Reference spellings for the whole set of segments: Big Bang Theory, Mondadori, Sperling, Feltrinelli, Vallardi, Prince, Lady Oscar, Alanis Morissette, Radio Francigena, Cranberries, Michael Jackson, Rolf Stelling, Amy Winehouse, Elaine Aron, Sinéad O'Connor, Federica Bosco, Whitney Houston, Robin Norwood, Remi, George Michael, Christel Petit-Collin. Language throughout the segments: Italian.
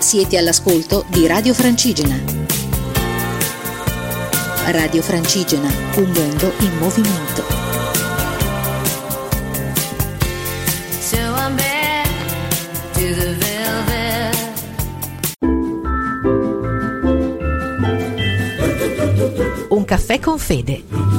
Siete all'ascolto di Radio Francigena. Radio Francigena, un mondo in movimento. Un caffè con Fede.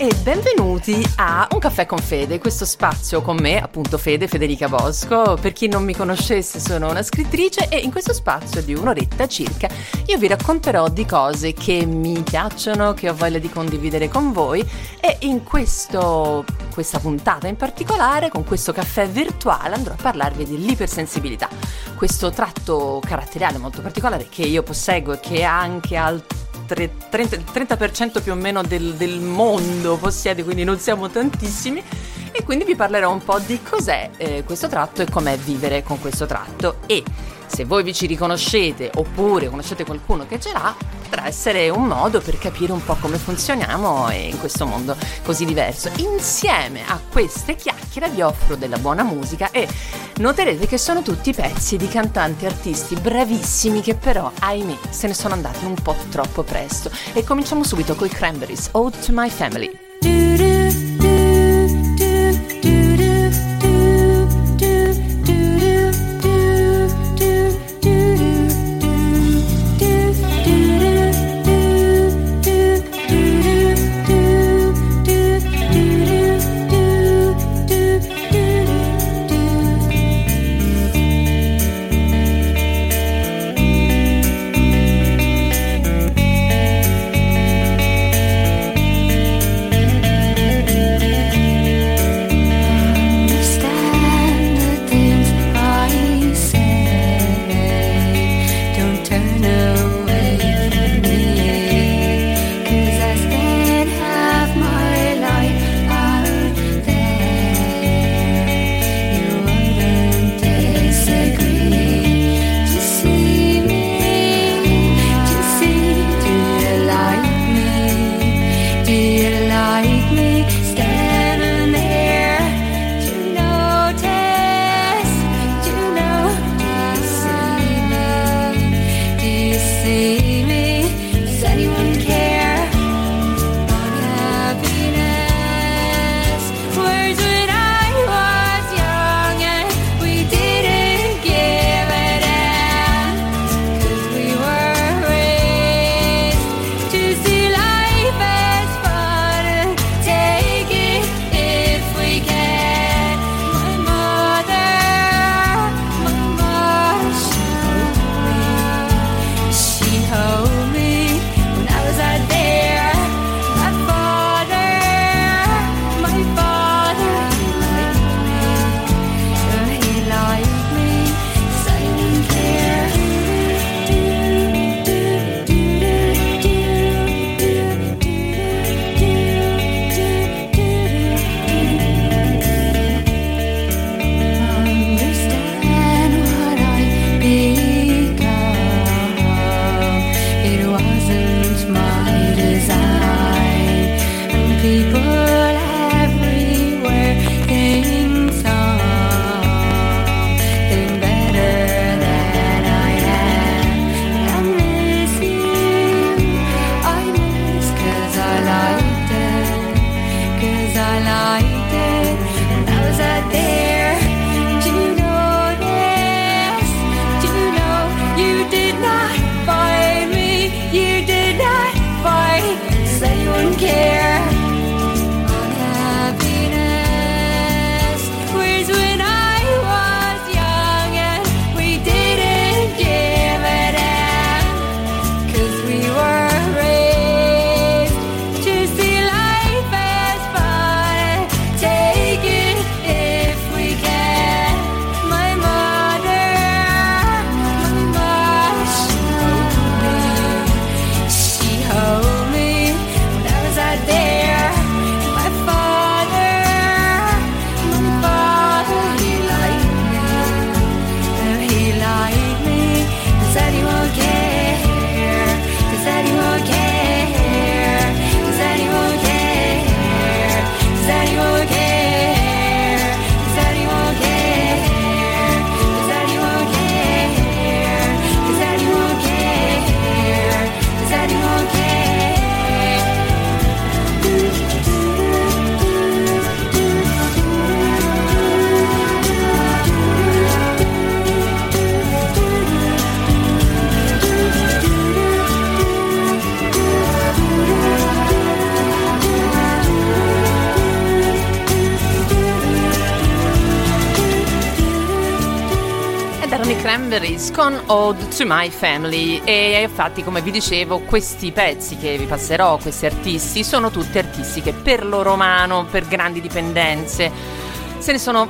E benvenuti a Un caffè con Fede, questo spazio con me, appunto Fede, Federica Bosco. Per chi non mi conoscesse, sono una scrittrice e in questo spazio di un'oretta circa io vi racconterò di cose che mi piacciono, che ho voglia di condividere con voi, e in questa puntata in particolare, con questo caffè virtuale, andrò a parlarvi dell'ipersensibilità, questo tratto caratteriale molto particolare che io posseggo e che anche al 30% più o meno del mondo possiede, quindi non siamo tantissimi, e quindi vi parlerò un po' di cos'è questo tratto e com'è vivere con questo tratto. E se voi vi ci riconoscete oppure conoscete qualcuno che ce l'ha, potrà essere un modo per capire un po' come funzioniamo in questo mondo così diverso. Insieme a queste chiacchiere vi offro della buona musica e noterete che sono tutti pezzi di cantanti e artisti bravissimi che però, ahimè, se ne sono andati un po' troppo presto. E cominciamo subito con i Cranberries, Ode to My Family. Cranberries con Ode to My Family. E infatti, come vi dicevo, questi pezzi che vi passerò, questi artisti, sono tutti artisti che per loro mano, per grandi dipendenze, se ne sono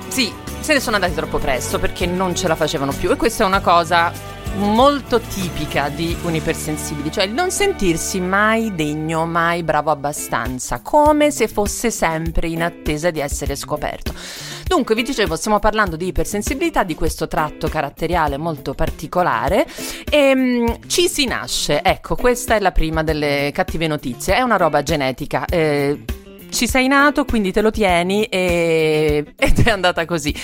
andati troppo presto perché non ce la facevano più. E questa è una cosa molto tipica di un ipersensibile, cioè il non sentirsi mai degno, mai bravo abbastanza, come se fosse sempre in attesa di essere scoperto. Dunque, vi dicevo, stiamo parlando di ipersensibilità, di questo tratto caratteriale molto particolare, e ci si nasce. Ecco, questa è la prima delle cattive notizie, è una roba genetica, ci sei nato, quindi te lo tieni ed è andata così.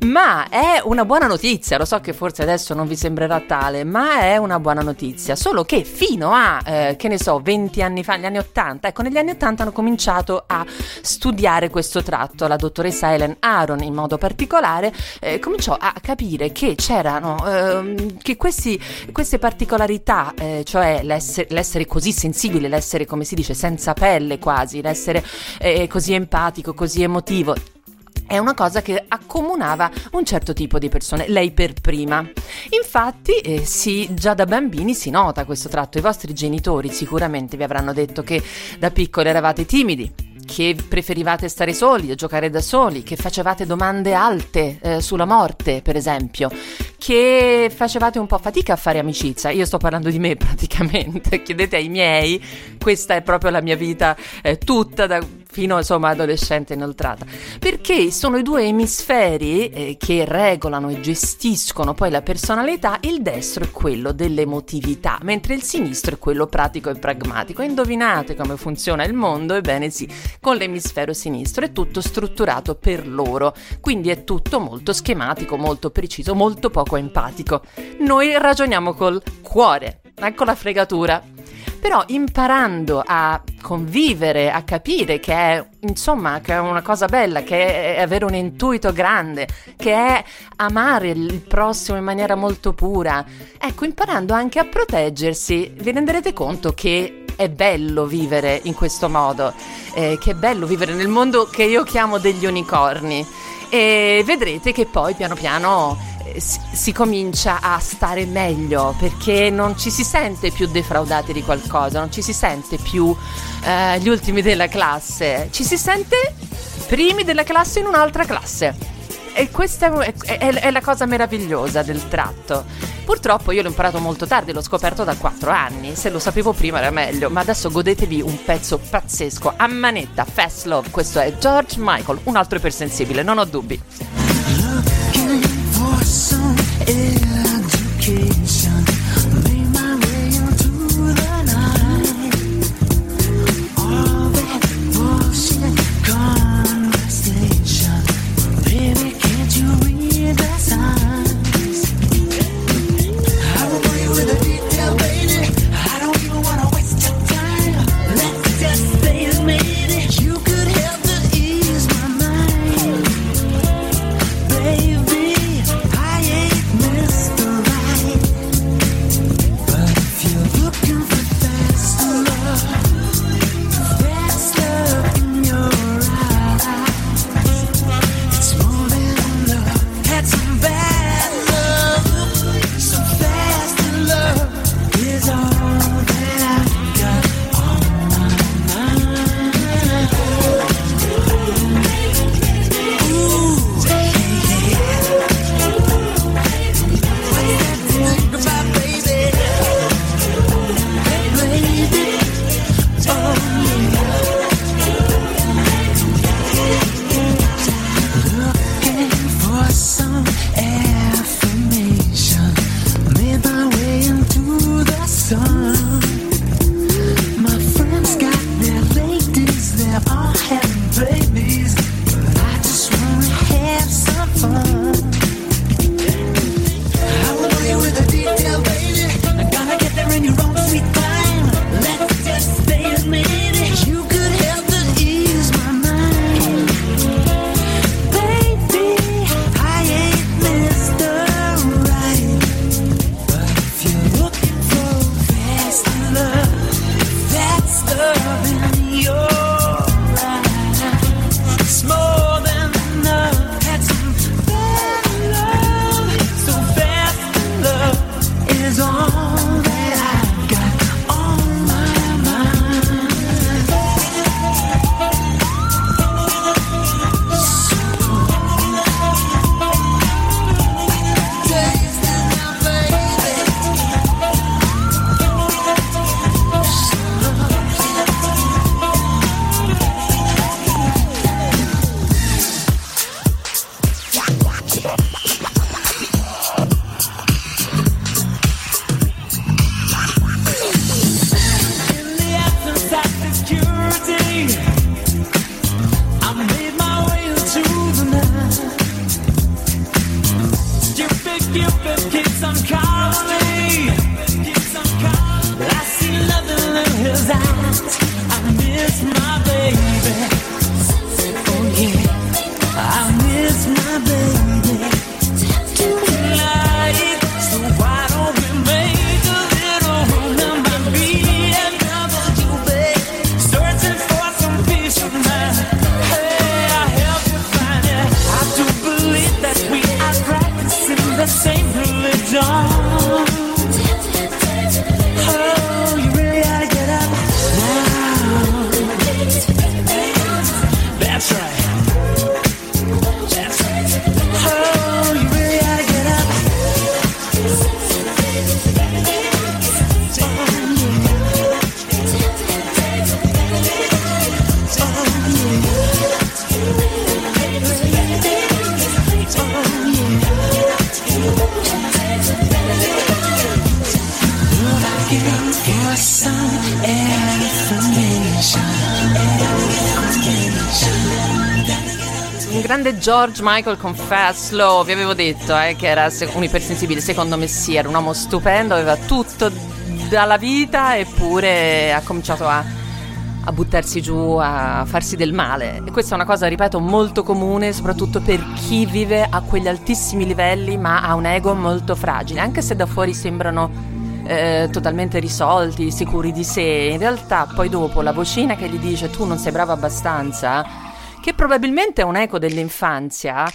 Ma è una buona notizia, lo so che forse adesso non vi sembrerà tale, ma è una buona notizia, solo che fino a, 20 anni fa, negli anni 80, ecco, negli anni 80 hanno cominciato a studiare questo tratto, la dottoressa Elaine Aron in modo particolare, cominciò a capire che c'erano, che queste particolarità, cioè l'essere così sensibile, l'essere, come si dice, senza pelle quasi, l'essere così empatico, così emotivo, è una cosa che accomunava un certo tipo di persone, lei per prima. Infatti, già da bambini si nota questo tratto. I vostri genitori sicuramente vi avranno detto che da piccoli eravate timidi, che preferivate stare soli e giocare da soli, che facevate domande alte sulla morte, per esempio, che facevate un po' fatica a fare amicizia. Io sto parlando di me praticamente, chiedete ai miei, questa è proprio la mia vita tutta fino insomma adolescente inoltrata, perché sono i due emisferi che regolano e gestiscono poi la personalità. Il destro è quello dell'emotività, mentre il sinistro è quello pratico e pragmatico. Indovinate come funziona il mondo? Ebbene sì, con l'emisfero sinistro è tutto strutturato per loro, quindi è tutto molto schematico, molto preciso, molto poco empatico. Noi ragioniamo col cuore, ecco la fregatura. Però imparando a convivere, a capire che è, insomma, che è una cosa bella, che è avere un intuito grande, che è amare il prossimo in maniera molto pura, ecco, imparando anche a proteggersi, vi renderete conto che è bello vivere in questo modo, che è bello vivere nel mondo che io chiamo degli unicorni, e vedrete che poi piano piano si comincia a stare meglio, perché non ci si sente più defraudati di qualcosa, non ci si sente più gli ultimi della classe, ci si sente primi della classe in un'altra classe. E questa è la cosa meravigliosa del tratto. Purtroppo io l'ho imparato molto tardi, l'ho scoperto da 4 anni, se lo sapevo prima era meglio, ma adesso godetevi un pezzo pazzesco, a manetta, Fast Love, questo è George Michael, un altro ipersensibile, non ho dubbi. Some education, made my way into the night. All that bullshit conversation, baby, can't you read the signs? I will bore you with a detail, baby. I don't even wanna waste your time. Let's just stay as many. You could help to ease my mind, baby. Un grande George Michael, confesso, vi avevo detto che era un ipersensibile, secondo me sì, era un uomo stupendo, aveva tutto dalla vita, eppure ha cominciato a buttarsi giù, a farsi del male. E questa è una cosa, ripeto, molto comune, soprattutto per chi vive a quegli altissimi livelli ma ha un ego molto fragile, anche se da fuori sembrano totalmente risolti, sicuri di sé. In realtà poi dopo la vocina che gli dice tu non sei bravo abbastanza, che probabilmente è un eco dell'infanzia,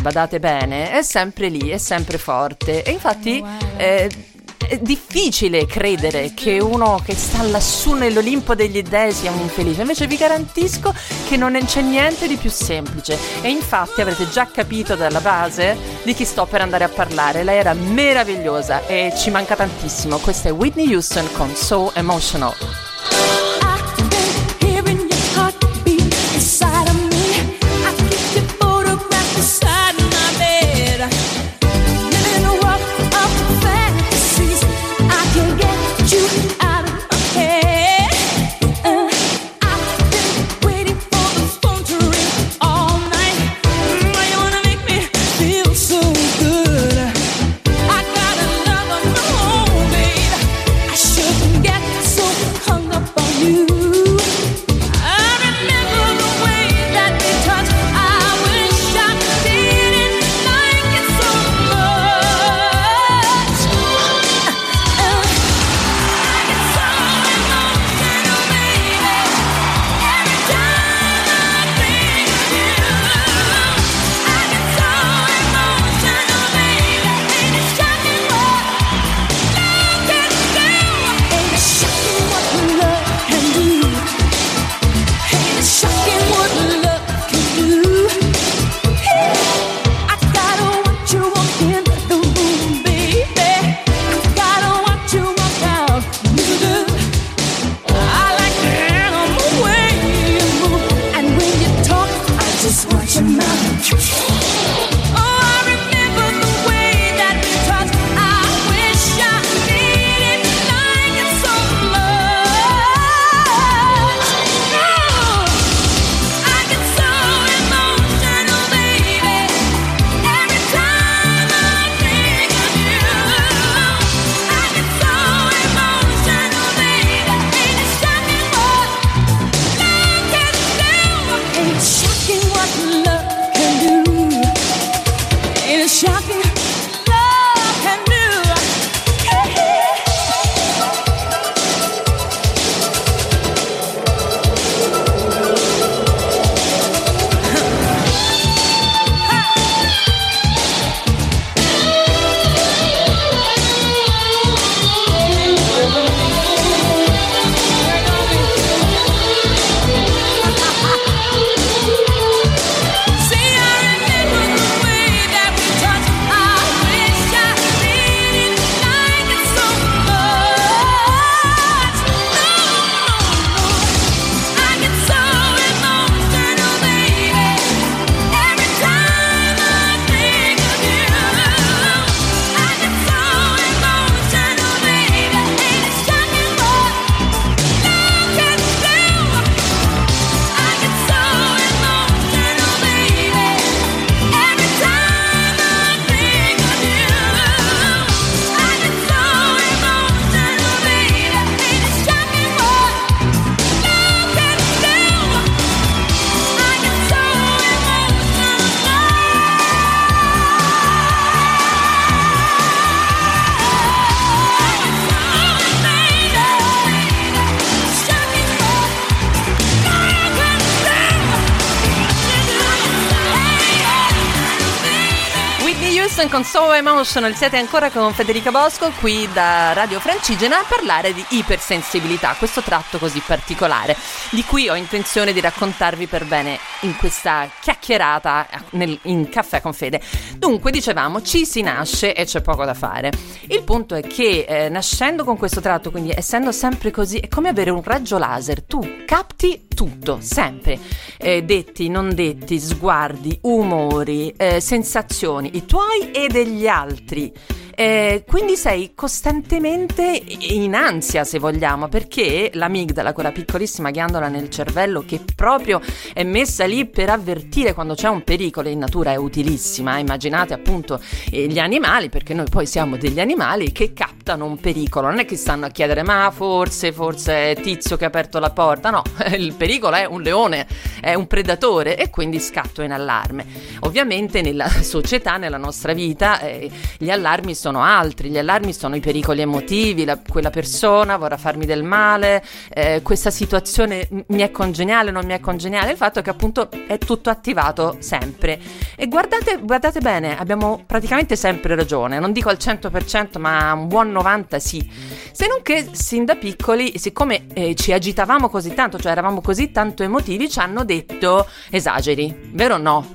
badate bene, è sempre lì, è sempre forte. E infatti è difficile credere che uno che sta lassù nell'Olimpo degli dèi sia un infelice. Invece vi garantisco che non c'è niente di più semplice. E infatti avrete già capito dalla base di chi sto per andare a parlare. Lei era meravigliosa e ci manca tantissimo. Questa è Whitney Houston con So Emotional. Con So Emotional siete ancora con Federica Bosco qui da Radio Francigena a parlare di ipersensibilità, questo tratto così particolare di cui ho intenzione di raccontarvi per bene in questa chiacchierata in Caffè con Fede. Dunque, dicevamo, ci si nasce e c'è poco da fare. Il punto è che nascendo con questo tratto, quindi essendo sempre così, è come avere un raggio laser, tu capti tutto, sempre, detti, non detti, sguardi, umori, sensazioni, i tuoi e degli altri. Quindi sei costantemente in ansia, se vogliamo, perché l'amigdala, quella piccolissima ghiandola nel cervello che proprio è messa lì per avvertire quando c'è un pericolo, in natura è utilissima. Immaginate appunto gli animali, perché noi poi siamo degli animali che captano un pericolo, non è che stanno a chiedere ma forse è tizio che ha aperto la porta, no, il pericolo è un leone, è un predatore, e quindi scatto in allarme. Ovviamente nella società, nella nostra vita, gli allarmi sono altri, gli allarmi sono i pericoli emotivi, quella persona vorrà farmi del male, questa situazione mi è congeniale, non mi è congeniale, il fatto è che appunto è tutto attivato sempre. E guardate bene, abbiamo praticamente sempre ragione, non dico al 100% ma un buon 90% sì, se non che sin da piccoli, siccome ci agitavamo così tanto, cioè eravamo così tanto emotivi, ci hanno detto esageri, vero o no?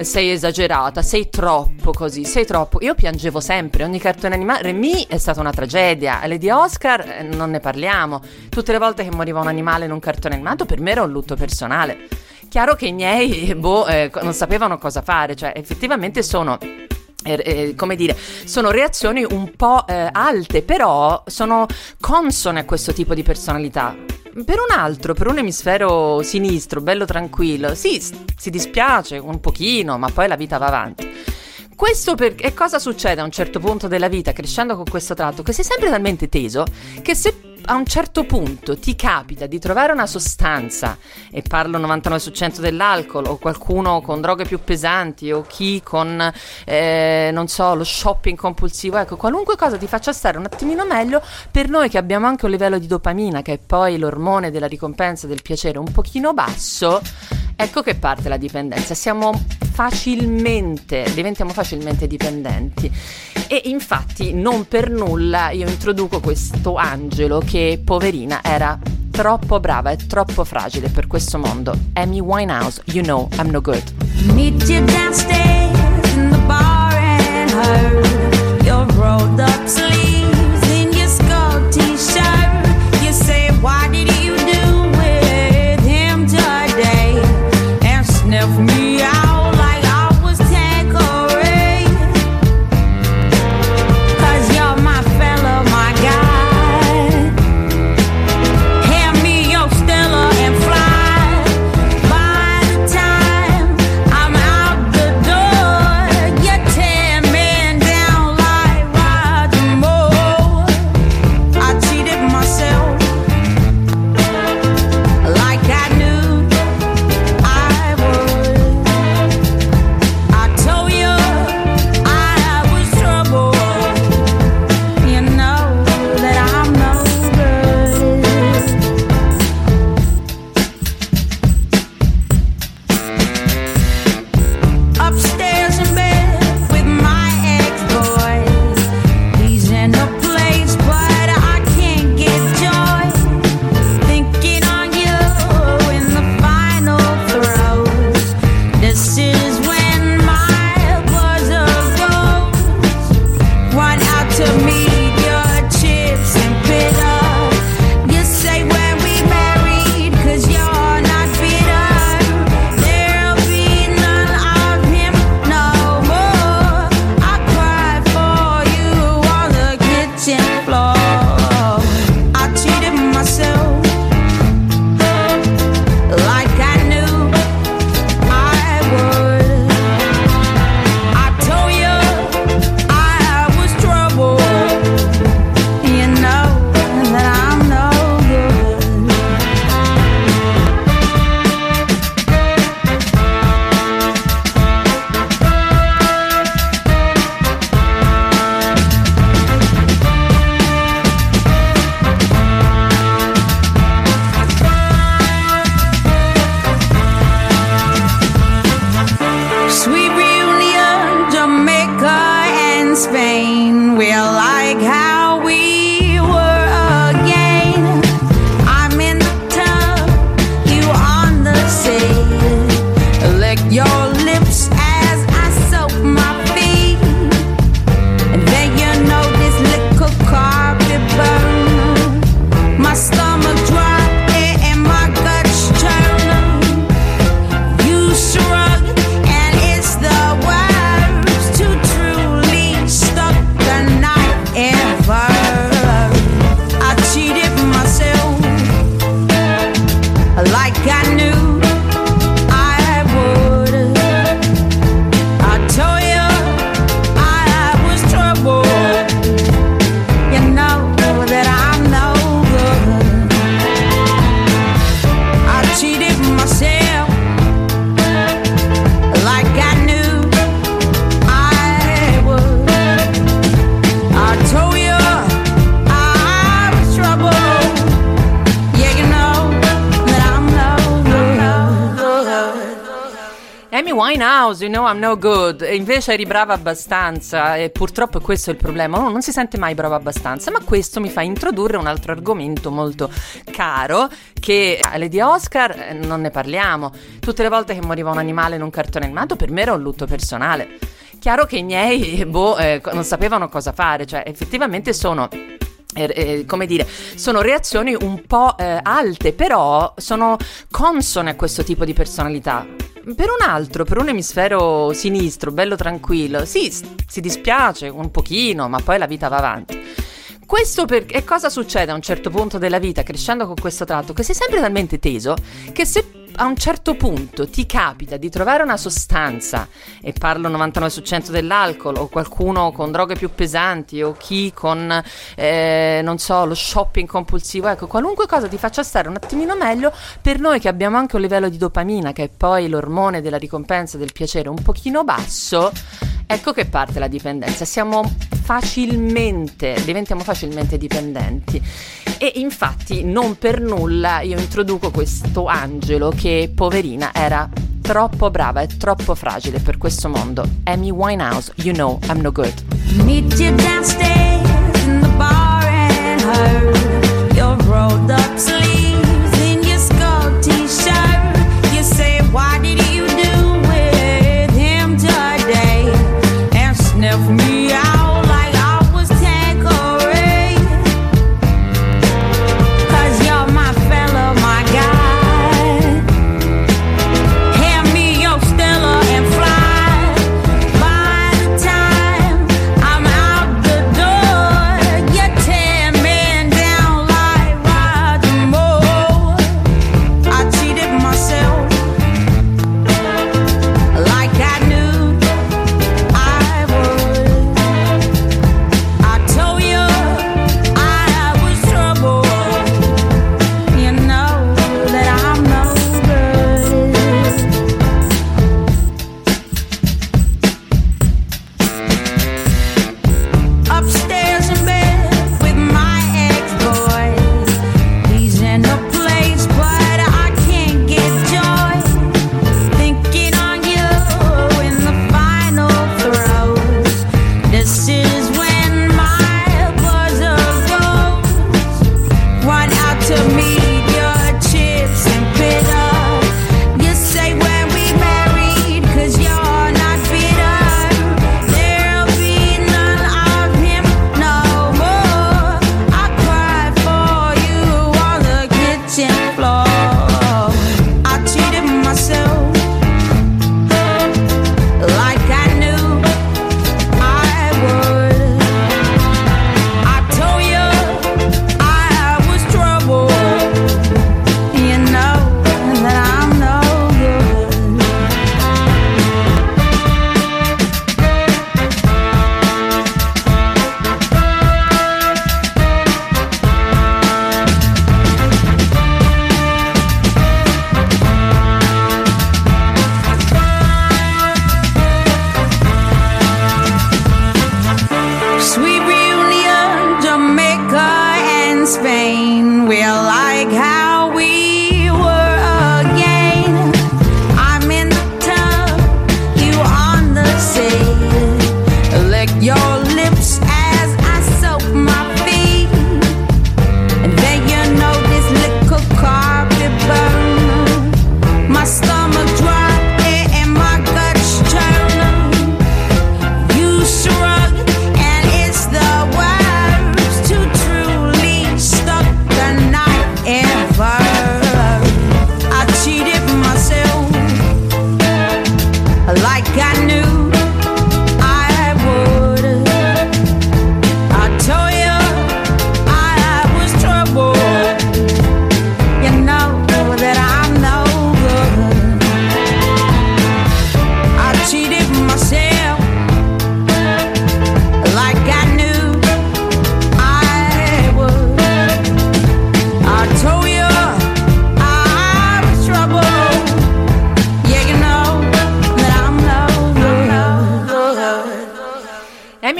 Sei esagerata, sei troppo così, sei troppo. Io piangevo sempre, ogni cartone animato. Remi è stata una tragedia, Lady Oscar non ne parliamo, tutte le volte che moriva un animale in un cartone animato per me era un lutto personale. Chiaro che i miei non sapevano cosa fare, cioè effettivamente sono... come dire, sono reazioni un po' alte, però sono consone a questo tipo di personalità. Per un altro, per un emisfero sinistro, bello tranquillo, sì, si dispiace un pochino, ma poi la vita va avanti. Questo perché, e cosa succede a un certo punto della vita, crescendo con questo tratto, che sei sempre talmente teso che se a un certo punto ti capita di trovare una sostanza, e parlo 99 su 100 dell'alcol, o qualcuno con droghe più pesanti, o chi con non so, lo shopping compulsivo, ecco, qualunque cosa ti faccia stare un attimino meglio, per noi che abbiamo anche un livello di dopamina, che è poi l'ormone della ricompensa, del piacere, un pochino basso, ecco che parte la dipendenza. Diventiamo facilmente dipendenti. E infatti non per nulla io introduco questo angelo che, poverina, era troppo brava e troppo fragile per questo mondo. Amy Winehouse, You Know I'm No Good. Meet you downstairs in the bar and heard your rolled up sleeves in your skull t-shirt. You say, why did you do with him today? And sniff me out. Winehouse, you know I'm no good, e invece eri brava abbastanza, e purtroppo questo è il problema, uno non si sente mai brava abbastanza. Ma questo mi fa introdurre un altro argomento molto caro, che a Lady Oscar non ne parliamo. Tutte le volte che moriva un animale in un cartone animato per me era un lutto personale. Chiaro che i miei non sapevano cosa fare, cioè effettivamente sono... come dire, sono reazioni un po' alte, però sono consone a questo tipo di personalità. Per un altro, per un emisfero sinistro, bello tranquillo, sì, si dispiace un pochino, ma poi la vita va avanti. Questo perché, e cosa succede a un certo punto della vita, crescendo con questo tratto, che sei sempre talmente teso che se a un certo punto ti capita di trovare una sostanza, e parlo 99% dell'alcol, o qualcuno con droghe più pesanti, o chi con non so, lo shopping compulsivo, ecco, qualunque cosa ti faccia stare un attimino meglio, per noi che abbiamo anche un livello di dopamina, che è poi l'ormone della ricompensa, del piacere, un pochino basso, ecco che parte la dipendenza. Diventiamo facilmente dipendenti. E infatti non per nulla io introduco questo angelo che, poverina, era troppo brava e troppo fragile per questo mondo. Amy Winehouse, You Know I'm No Good. Meet you downstairs in the bar and her, your rolled up sleeves in your skull t-shirt. You say, why did you do with him today? And sniff me out.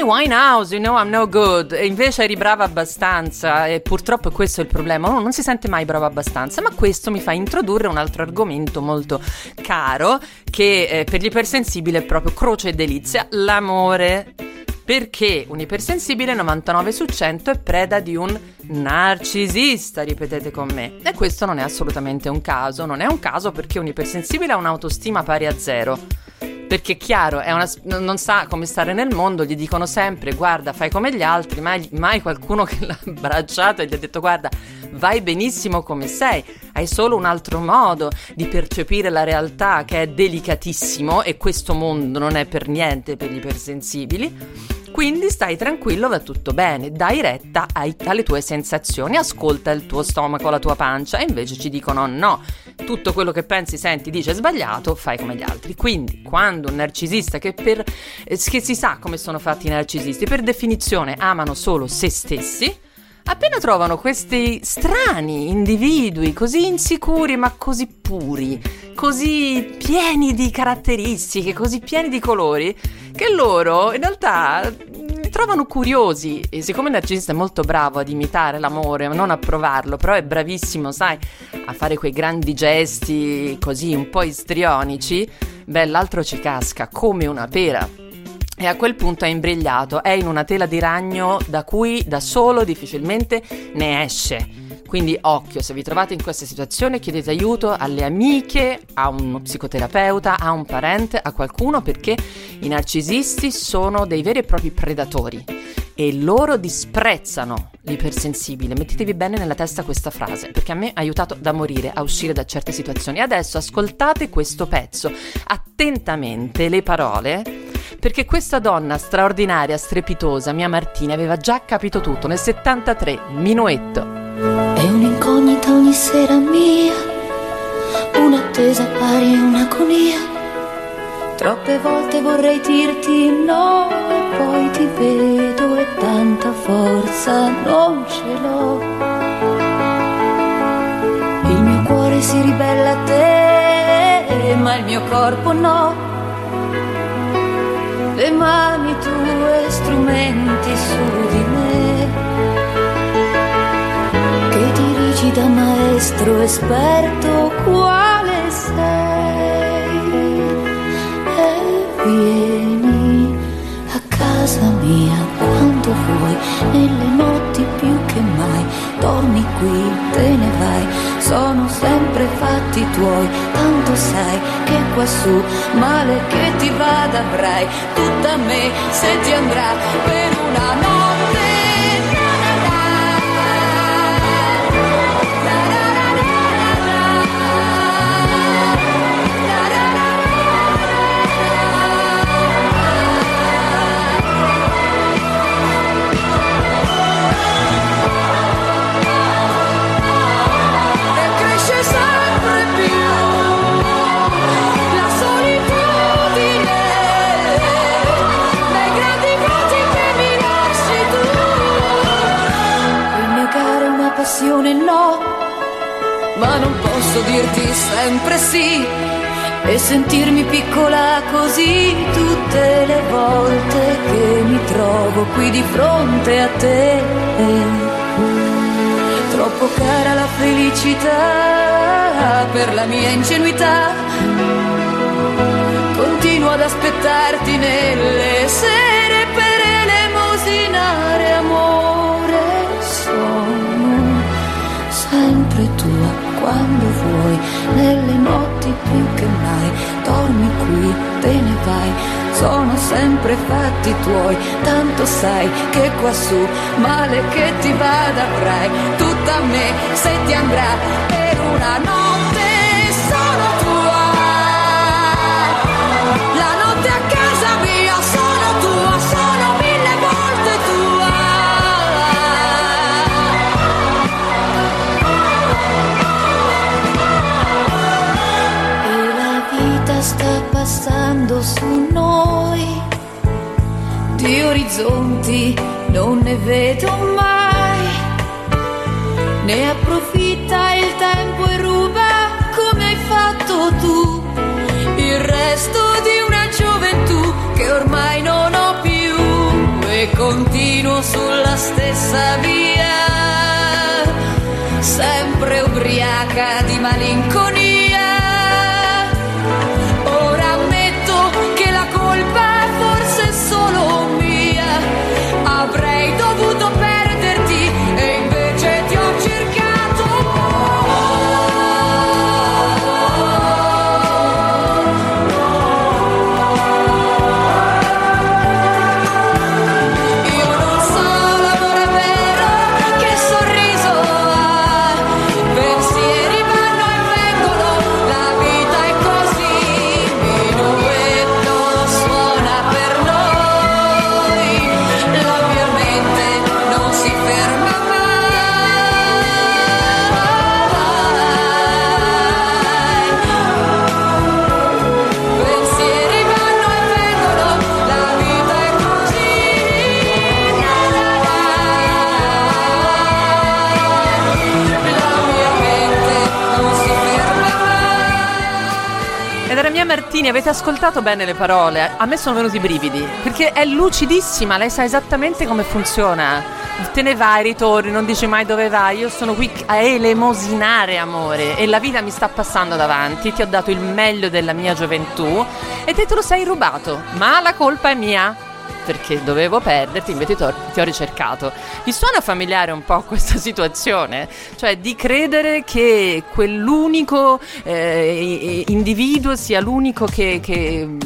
Winehouse, you know I'm no good, e invece eri brava abbastanza, e purtroppo questo è il problema, uno non si sente mai brava abbastanza. Ma questo mi fa introdurre un altro argomento molto caro, che per gli ipersensibili è proprio croce e delizia, l'amore. Perché un ipersensibile 99 su 100 è preda di un narcisista, ripetete con me. E questo non è assolutamente un caso, non è un caso perché un ipersensibile ha un'autostima pari a zero. Perché chiaro, è una, non sa come stare nel mondo, gli dicono sempre guarda fai come gli altri, mai qualcuno che l'ha abbracciato e gli ha detto guarda vai benissimo come sei, hai solo un altro modo di percepire la realtà che è delicatissimo e questo mondo non è per niente per gli ipersensibili. Quindi stai tranquillo, va tutto bene, dai retta alle tue sensazioni, ascolta il tuo stomaco, la tua pancia, e invece ci dicono no, tutto quello che pensi, senti, dici è sbagliato, fai come gli altri. Quindi quando un narcisista che si sa come sono fatti i narcisisti, per definizione amano solo se stessi, appena trovano questi strani individui così insicuri ma così puri, così pieni di caratteristiche, così pieni di colori, che loro in realtà li trovano curiosi. E siccome il narcisista è molto bravo ad imitare l'amore, non a provarlo, però è bravissimo, sai, a fare quei grandi gesti così un po' istrionici, beh, l'altro ci casca come una pera. E a quel punto è imbrigliato, è in una tela di ragno da cui da solo difficilmente ne esce. Quindi occhio, se vi trovate in questa situazione chiedete aiuto alle amiche, a uno psicoterapeuta, a un parente, a qualcuno, perché i narcisisti sono dei veri e propri predatori e loro disprezzano l'ipersensibile. Mettetevi bene nella testa questa frase, perché a me ha aiutato da morire a uscire da certe situazioni. Adesso ascoltate questo pezzo, attentamente le parole, perché questa donna straordinaria, strepitosa, mia Martina, aveva già capito tutto nel 73, Minuetto. È un'incognita ogni sera mia, un'attesa pari a un'agonia. Troppe volte vorrei dirti no e poi ti vedo e tanta forza non ce l'ho. Il mio cuore si ribella a te, ma il mio corpo no. Le mani tue strumenti su di me, che dirigi da maestro esperto quale sei. E vieni a casa mia quando vuoi, nelle notti più che mai, torni qui, te ne vai, sono sempre fatti tuoi, tanto sai che qua su male che ti vada avrai tutta me se ti andrà per una notte. No, ma non posso dirti sempre sì e sentirmi piccola così tutte le volte che mi trovo qui di fronte a te. Troppo cara la felicità per la mia ingenuità, continuo ad aspettarti nelle sere per elemosinare amore. Sempre tua quando vuoi, nelle notti più che mai, torni qui, te ne vai, sono sempre fatti tuoi, tanto sai che quassù male che ti vada avrai tutta me se ti andrà per una notte. Passando su noi, di orizzonti non ne vedo mai, ne approfitta il tempo e ruba come hai fatto tu, il resto di una gioventù che ormai non ho più. E se continuo sulla stessa via, sempre ubriaca di malinconia. Ora ammetto che la colpa è forse solo mia, avrei dovuto perderti e invece ti ho cercato. Martini, avete ascoltato bene le parole? A me sono venuti i brividi, perché è lucidissima, lei sa esattamente come funziona. Te ne vai, ritorni, non dici mai dove vai. Io sono qui a elemosinare, amore, e la vita mi sta passando davanti. Ti ho dato il meglio della mia gioventù e te lo sei rubato, ma la colpa è mia, perché dovevo perderti, invece ti ho ricercato. Vi suona familiare un po' questa situazione? Cioè di credere che quell'unico individuo sia l'unico che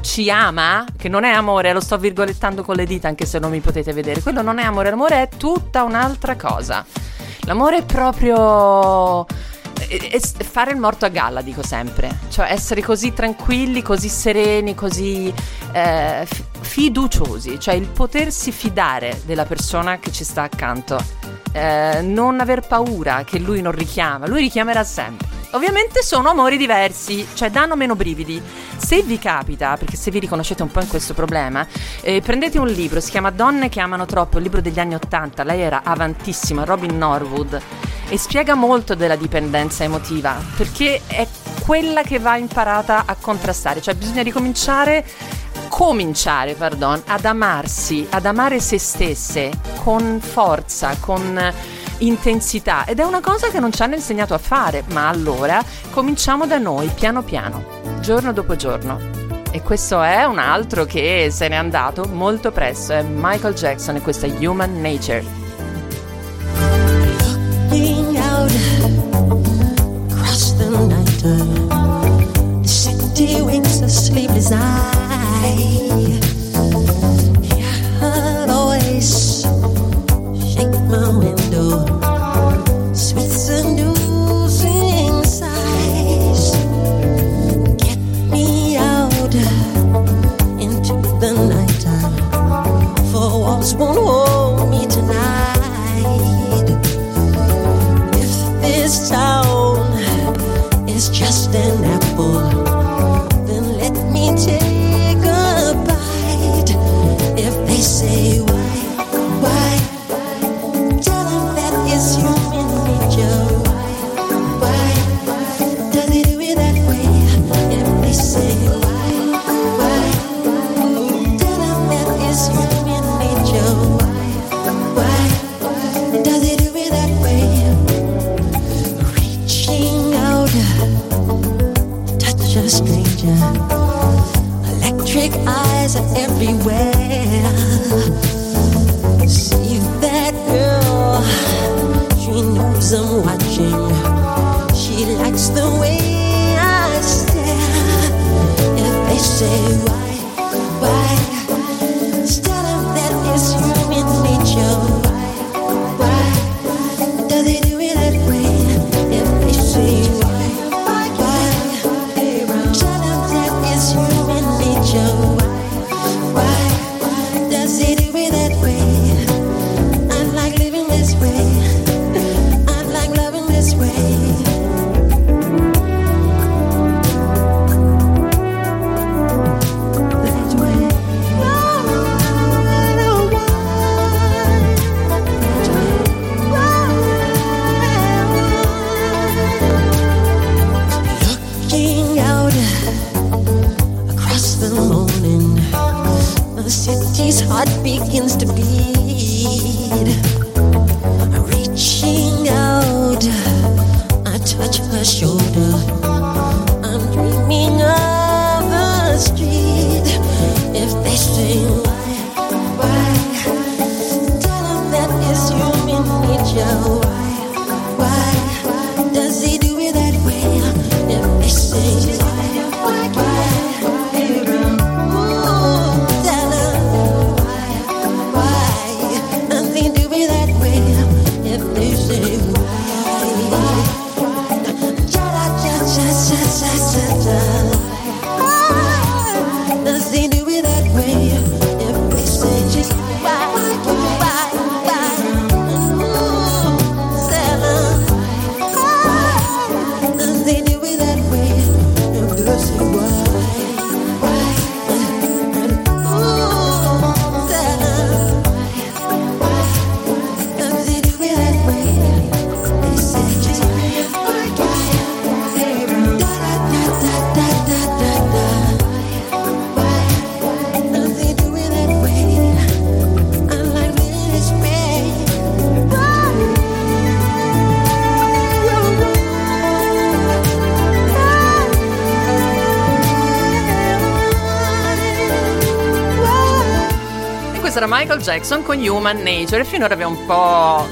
ci ama, che non è amore, lo sto virgolettando con le dita anche se non mi potete vedere, quello non è amore, l'amore è tutta un'altra cosa. L'amore è proprio... fare il morto a galla, dico sempre, cioè essere così tranquilli, così sereni, così fiduciosi, cioè il potersi fidare della persona che ci sta accanto, non aver paura che lui non richiama, lui richiamerà sempre. Ovviamente sono amori diversi, cioè danno meno brividi. Se vi capita, perché se vi riconoscete un po' in questo problema, prendete un libro, si chiama Donne che amano troppo, il libro degli anni 80, lei era avantissima, Robin Norwood, e spiega molto della dipendenza emotiva, perché è quella che va imparata a contrastare, cioè bisogna cominciare ad amarsi, ad amare se stesse con forza, con intensità, ed è una cosa che non ci hanno insegnato a fare. Ma allora cominciamo da noi, piano piano, giorno dopo giorno. E questo è un altro che se n'è andato molto presto, è Michael Jackson e questa Human Nature. Looking out across the night, the city winks a sleepless eye. Hear her voice shake my window, sweet seducing sighs, get me out into the night, for walls won't hold me tonight. If this town is just an apple, then let me take a bite. If they say why, tell them that it's human nature. Why does it do it that way? If they say why, tell them that it's human nature. Why does it do it that way? Reaching out, touch a stranger, electric eyes are everywhere. See that girl, she knows I'm watching, she likes the way I stare. If they say why, tell them that it's human nature. Why does it do it that way? If they say why, tell them that it's human nature. Why does it do it that way? Heartbeat begins to Michael Jackson con Human Nature. E finora vi ho un po'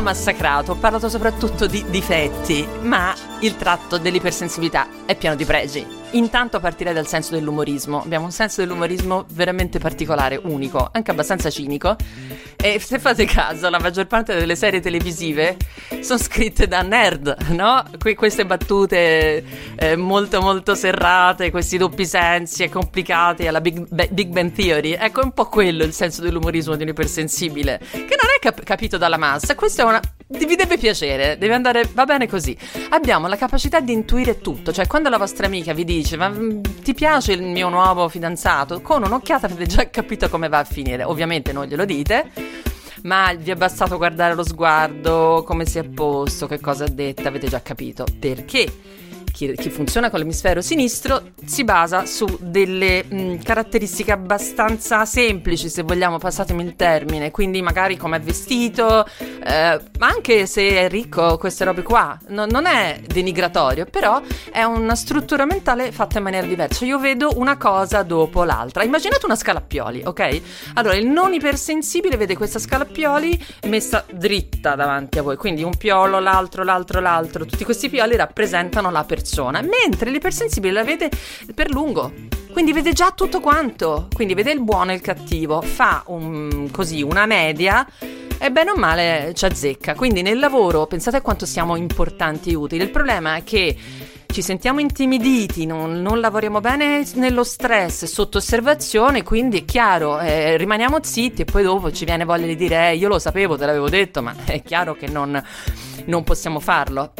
massacrato, ho parlato soprattutto di difetti, ma il tratto dell'ipersensibilità è pieno di pregi. Intanto partirei dal senso dell'umorismo. Abbiamo un senso dell'umorismo veramente particolare, unico, anche abbastanza cinico, e se fate caso la maggior parte delle serie televisive sono scritte da nerd, no? Queste battute molto molto serrate, questi doppi sensi e complicati alla Big Bang Theory. Ecco, è un po' quello il senso dell'umorismo di un ipersensibile, che non è capito dalla massa. Questa è una... vi deve piacere, deve andare, va bene così. Abbiamo la capacità di intuire tutto, cioè quando la vostra amica vi dice ma ti piace il mio nuovo fidanzato, con un'occhiata avete già capito come va a finire. Ovviamente non glielo dite, ma vi è bastato guardare lo sguardo, come si è posto, che cosa ha detto, avete già capito. Perché chi funziona con l'emisfero sinistro si basa su delle caratteristiche abbastanza semplici, se vogliamo, passatemi il termine, quindi magari come è vestito, ma anche se è ricco, queste robe qua, no, non è denigratorio, però è una struttura mentale fatta in maniera diversa. Io vedo una cosa dopo l'altra, immaginate una scala a pioli, ok? Allora il non ipersensibile vede questa scala a pioli messa dritta davanti a voi, quindi un piolo, l'altro, tutti questi pioli rappresentano la persona, mentre l'ipersensibile la vede per lungo, quindi vede già tutto quanto, quindi vede il buono e il cattivo, fa una media e bene o male ci azzecca. Quindi nel lavoro pensate a quanto siamo importanti e utili. Il problema è che ci sentiamo intimiditi, non lavoriamo bene nello stress, sotto osservazione, quindi è chiaro, rimaniamo zitti e poi dopo ci viene voglia di dire io lo sapevo, te l'avevo detto, ma è chiaro che non possiamo farlo.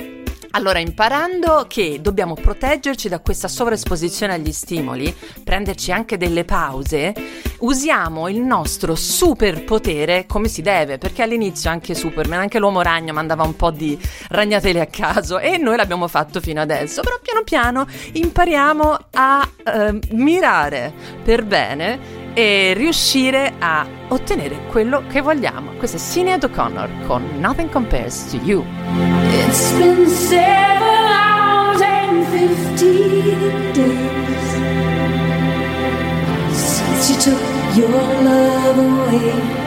Allora, imparando che dobbiamo proteggerci da questa sovraesposizione agli stimoli, prenderci anche delle pause, usiamo il nostro superpotere come si deve, perché all'inizio anche Superman, anche l'uomo ragno mandava un po' di ragnatele a caso e noi l'abbiamo fatto fino adesso, però piano piano impariamo a mirare per bene e riuscire a ottenere quello che vogliamo. Questa è Sinéad O'Connor con Nothing Compares to You. It's been 7 hours and 15 days since you took your love away.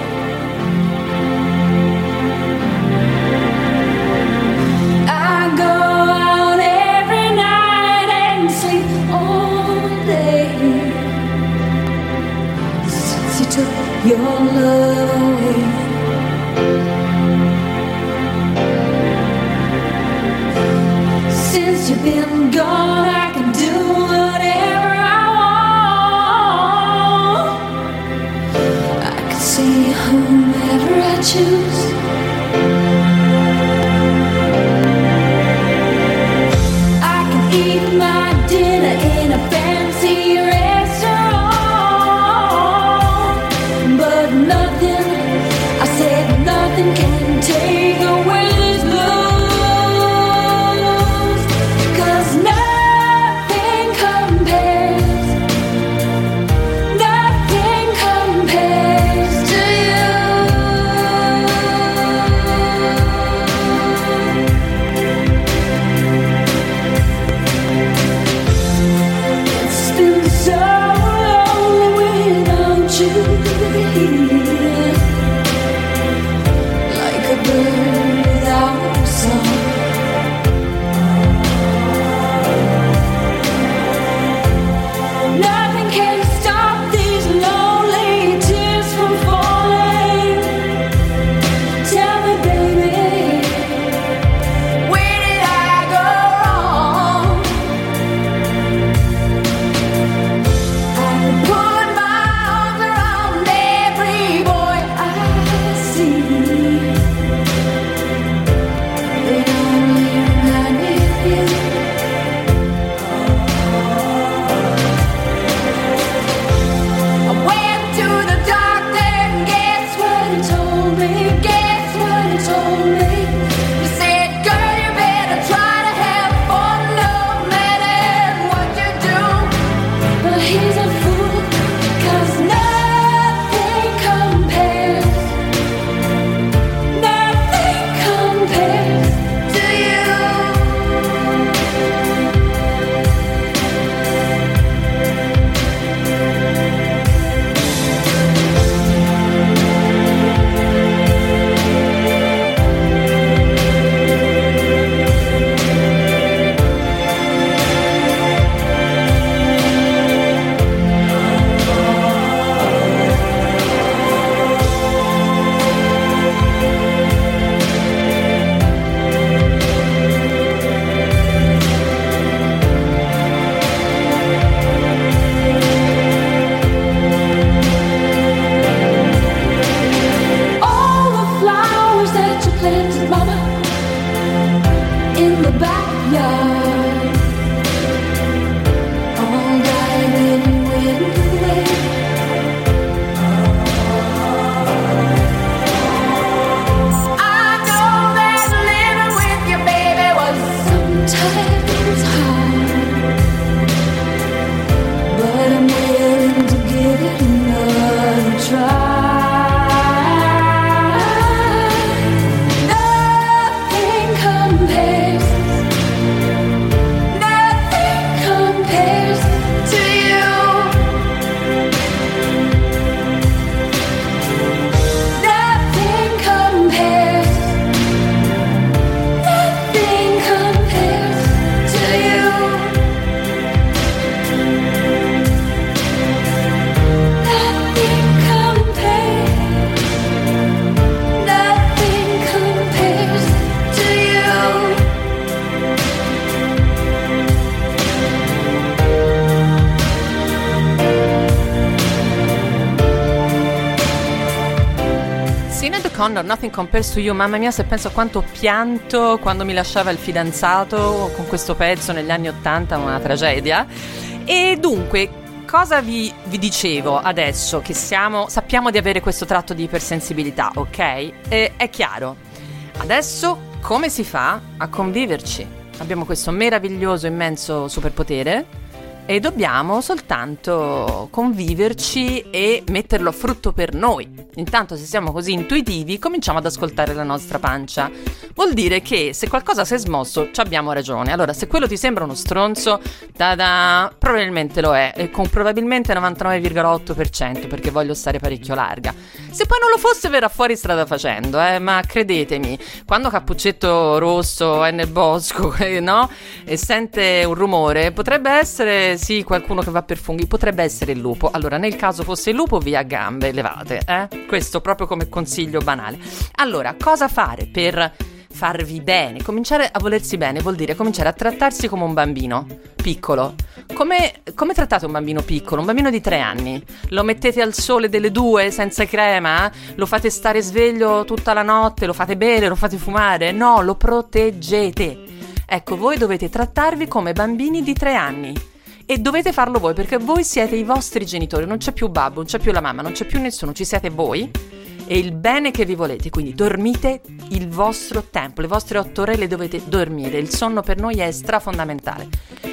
I go out every night and sleep all day since you took your love away. Since you've been gone, I can do whatever I want. I can see whomever I choose. I can eat my dinner in a fancy restaurant, but nothing, I said nothing can take away this love. Nothing Nothing compares to you, mamma mia, se penso a quanto ho pianto quando mi lasciava il fidanzato con questo pezzo negli anni '80, una tragedia. E dunque, cosa vi dicevo adesso? Che sappiamo di avere questo tratto di ipersensibilità, ok? E è chiaro. Adesso come si fa a conviverci? Abbiamo questo meraviglioso, immenso superpotere e dobbiamo soltanto conviverci e metterlo a frutto per noi. Intanto, se siamo così intuitivi, cominciamo ad ascoltare la nostra pancia. Vuol dire che se qualcosa si è smosso, ci abbiamo ragione. Allora, se quello ti sembra uno stronzo, probabilmente lo è, e con probabilmente 99,8%, perché voglio stare parecchio larga. Se poi non lo fosse, verrà fuori strada facendo, ma credetemi, quando Cappuccetto Rosso è nel bosco, no? E sente un rumore, potrebbe essere sì, qualcuno che va per funghi, potrebbe essere il lupo. Allora, nel caso fosse il lupo, via gambe levate, Questo proprio come consiglio banale. Allora, cosa fare per farvi bene? Cominciare a volersi bene vuol dire cominciare a trattarsi come un bambino piccolo. Come trattate un bambino piccolo? Un bambino di 3 anni? Lo mettete al sole delle 2 senza crema? Lo fate stare sveglio tutta la notte? Lo fate bere? Lo fate fumare? No, lo proteggete. Ecco, voi dovete trattarvi come bambini di 3 anni. E dovete farlo voi, perché voi siete i vostri genitori. Non c'è più babbo, non c'è più la mamma, non c'è più nessuno, ci siete voi e il bene che vi volete. Quindi dormite il vostro tempo, le vostre 8 ore le dovete dormire. Il sonno per noi è strafondamentale.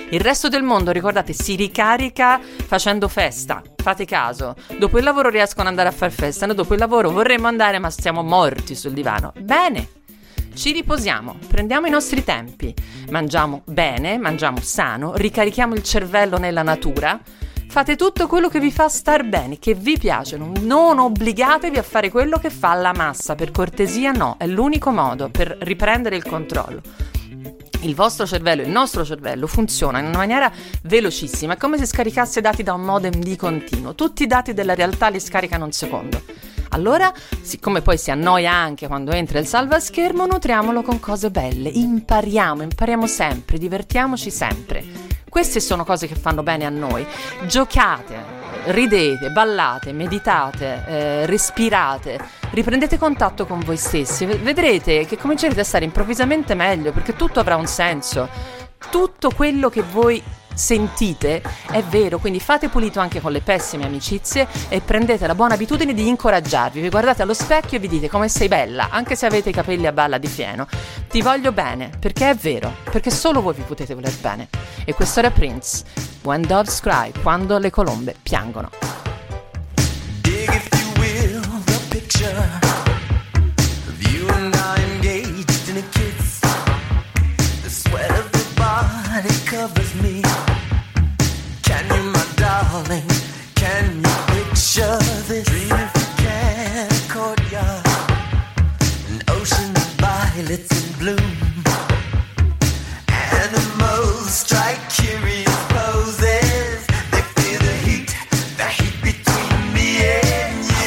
Il resto del mondo, ricordate, si ricarica facendo festa. Fate caso, dopo il lavoro riescono ad andare a far festa, no, dopo il lavoro vorremmo andare ma stiamo morti sul divano. Bene, ci riposiamo, prendiamo i nostri tempi, mangiamo bene, mangiamo sano, ricarichiamo il cervello nella natura, fate tutto quello che vi fa star bene, che vi piace, non obbligatevi a fare quello che fa la massa, per cortesia no, è l'unico modo per riprendere il controllo. Il vostro cervello, il nostro cervello funziona in una maniera velocissima, è come se scaricasse dati da un modem di continuo, tutti i dati della realtà li scarica in un secondo. Allora, siccome poi si annoia anche quando entra il salvaschermo, nutriamolo con cose belle, impariamo sempre, divertiamoci sempre. Queste sono cose che fanno bene a noi. Giocate, ridete, ballate, meditate, respirate, riprendete contatto con voi stessi, vedrete che comincerete a stare improvvisamente meglio, perché tutto avrà un senso, tutto quello che voi sentite è vero. Quindi fate pulito anche con le pessime amicizie e prendete la buona abitudine di incoraggiarvi. Vi guardate allo specchio e vi dite: come sei bella, anche se avete i capelli a balla di fieno, ti voglio bene, perché è vero, perché solo voi vi potete voler bene. E questo era Prince, When Doves Cry, quando le colombe piangono. Dig, if you will, the picture of you and I engaged in a kiss. The sweat of the body covers me. Can you, my darling, can you picture this? Dream if you can, a courtyard, an ocean of violets in bloom. Animals strike curious poses. They feel the heat between me and you.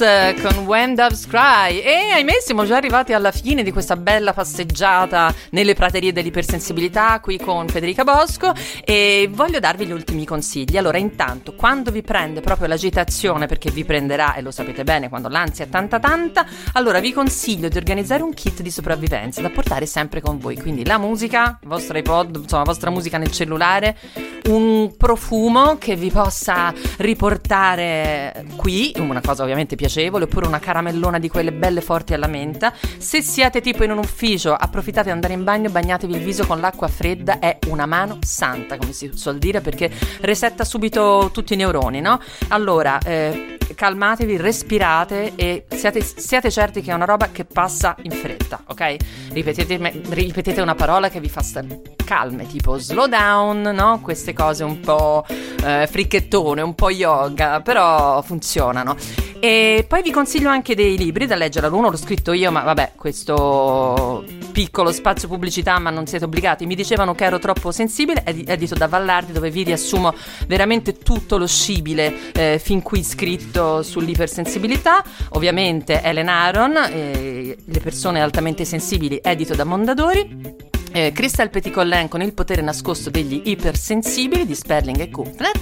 Prince con When Doves Cry. E ahimè siamo già arrivati alla fine di questa bella passeggiata nelle praterie dell'ipersensibilità qui con Federica Bosco, e voglio darvi gli ultimi consigli. Allora, intanto, quando vi prende proprio l'agitazione, perché vi prenderà, e lo sapete bene, quando l'ansia è tanta, allora vi consiglio di organizzare un kit di sopravvivenza da portare sempre con voi, quindi la musica, vostra iPod, insomma vostra musica nel cellulare, un profumo che vi possa riportare qui, una cosa ovviamente piacevole, oppure una caramellona di quelle belle forti alla menta. Se siete tipo in un ufficio, approfittate di andare in bagno, bagnatevi il viso con l'acqua fredda, è una mano santa, come si suol dire, perché resetta subito tutti i neuroni, no? Allora calmatevi, respirate e siate certi che è una roba che passa in fretta, ok? Ripetete una parola che vi fa stare calme, tipo slow down, no? Queste cose un po' fricchettone, un po' yoga, però funzionano. E poi vi consiglio anche dei libri da leggere. L'uno l'ho scritto io, ma vabbè, questo piccolo spazio pubblicità, ma non siete obbligati. Mi dicevano che ero troppo sensibile, edito da Vallardi, dove vi riassumo veramente tutto lo scibile fin qui scritto sull'ipersensibilità. Ovviamente Elaine Aron, Le persone altamente sensibili, edito da Mondadori. Christel Petit-Collin con Il potere nascosto degli ipersensibili di Sperling e Kumpfner.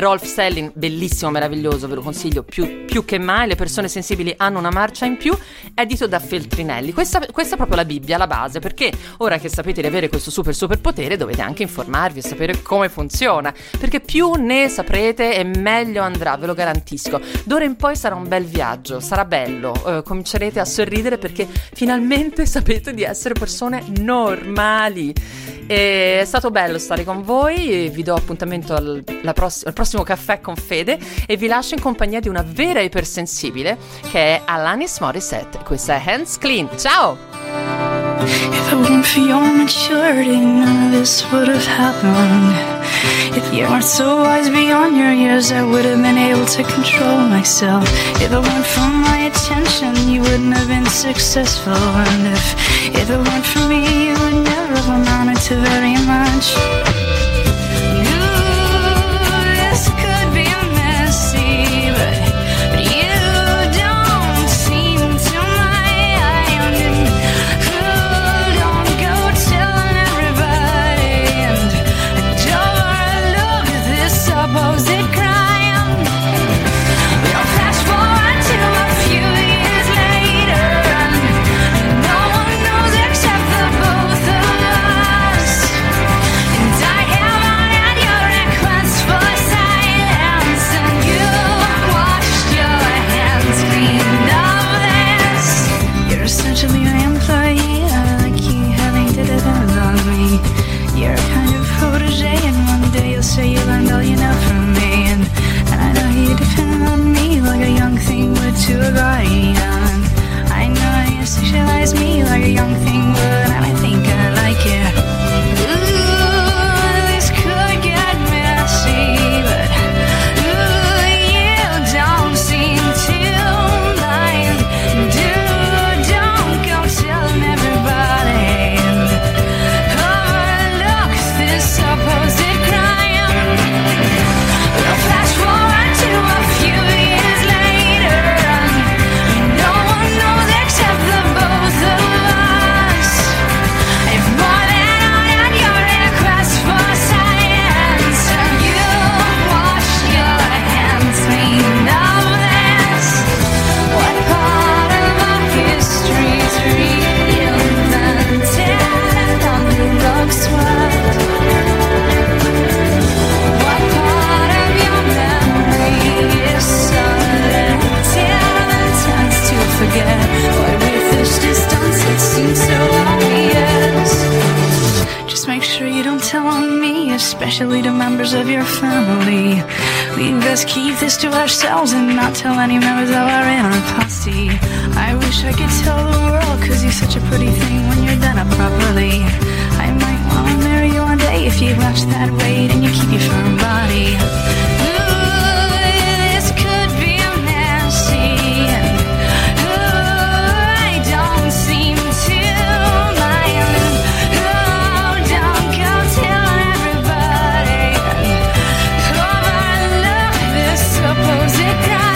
Rolf Stelling, bellissimo, meraviglioso, ve lo consiglio più che mai. Le persone sensibili hanno una marcia in più, edito da Feltrinelli. Questa è proprio la Bibbia, la base, perché ora che sapete di avere questo super potere, dovete anche informarvi e sapere come funziona, perché più ne saprete e meglio andrà, ve lo garantisco. D'ora in poi sarà un bel viaggio, sarà bello, comincerete a sorridere perché finalmente sapete di essere persone normali. È stato bello stare con voi, vi do appuntamento al prossimo Caffè con Fede, e vi lascio in compagnia di una vera ipersensibile che è Alanis Morissette. Questa è Hands Clean. Ciao! If it wasn't for your maturity, none of this would have happened. If you weren't so wise beyond your years, I would have been able to control myself. If it weren't for my attention, you wouldn't have been successful. And if it weren't for me, you would never have amounted to very much. Ooh, this could be messy, but you don't seem to mind. Ooh, don't go telling everybody. And adore, look at this supposed crime. We'll flash forward to a few years later, and no one knows except the both of us. And I am on at your request for silence, and you washed your hands clean of this. You're essentially an employee. I like you having to depend on me. You're a kind of protege, and one day you'll say you learned all you know from me. And I know you depend on me like a young thing would to a guardian. I know you socialize me like a young thing would, and I think I like you. Ooh, this could get messy, but ooh, you don't seem to mind. Dude, don't go telling everybody. Overlook this supposed crime. We'll flash forward to a few years later, and no one knows except the both of us. If more than I had your request for silence, and you wash your hands clean of this, what part of our history's reinvented on the looks world? What part of your memory is solitary and tends to forget? Why with this distance it seems so obvious. Just make sure you don't tell on me, especially to members of your family. We can just keep this to ourselves and not tell any members of our inner posse. I wish I could tell the world, cause you're such a pretty thing when you're done up properly. I might wanna marry you one day if you watch that weight and you keep your firm body. Ooh, this could be messy. Ooh, I don't seem to mind. Ooh, don't go telling everybody. Overlook this supposed crime.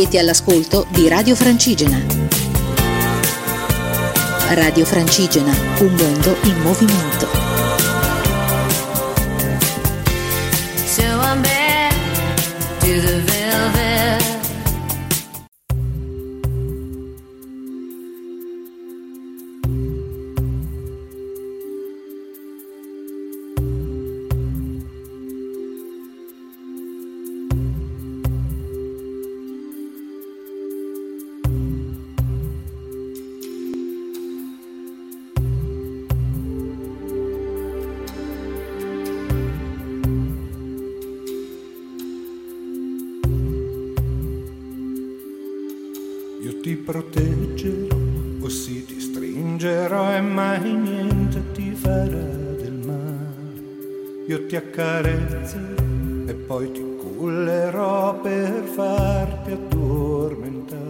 Siete all'ascolto di Radio Francigena. Radio Francigena, un mondo in movimento. So I'm back to the velvet. Ti proteggerò o sì ti stringerò e mai niente ti farà del male. Io ti accarezzerò e poi ti cullerò per farti addormentare,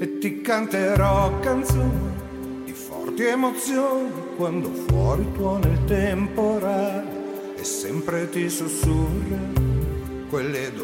e ti canterò canzoni di forti emozioni quando fuori tuona il temporale, e sempre ti sussurrerò quelle dolori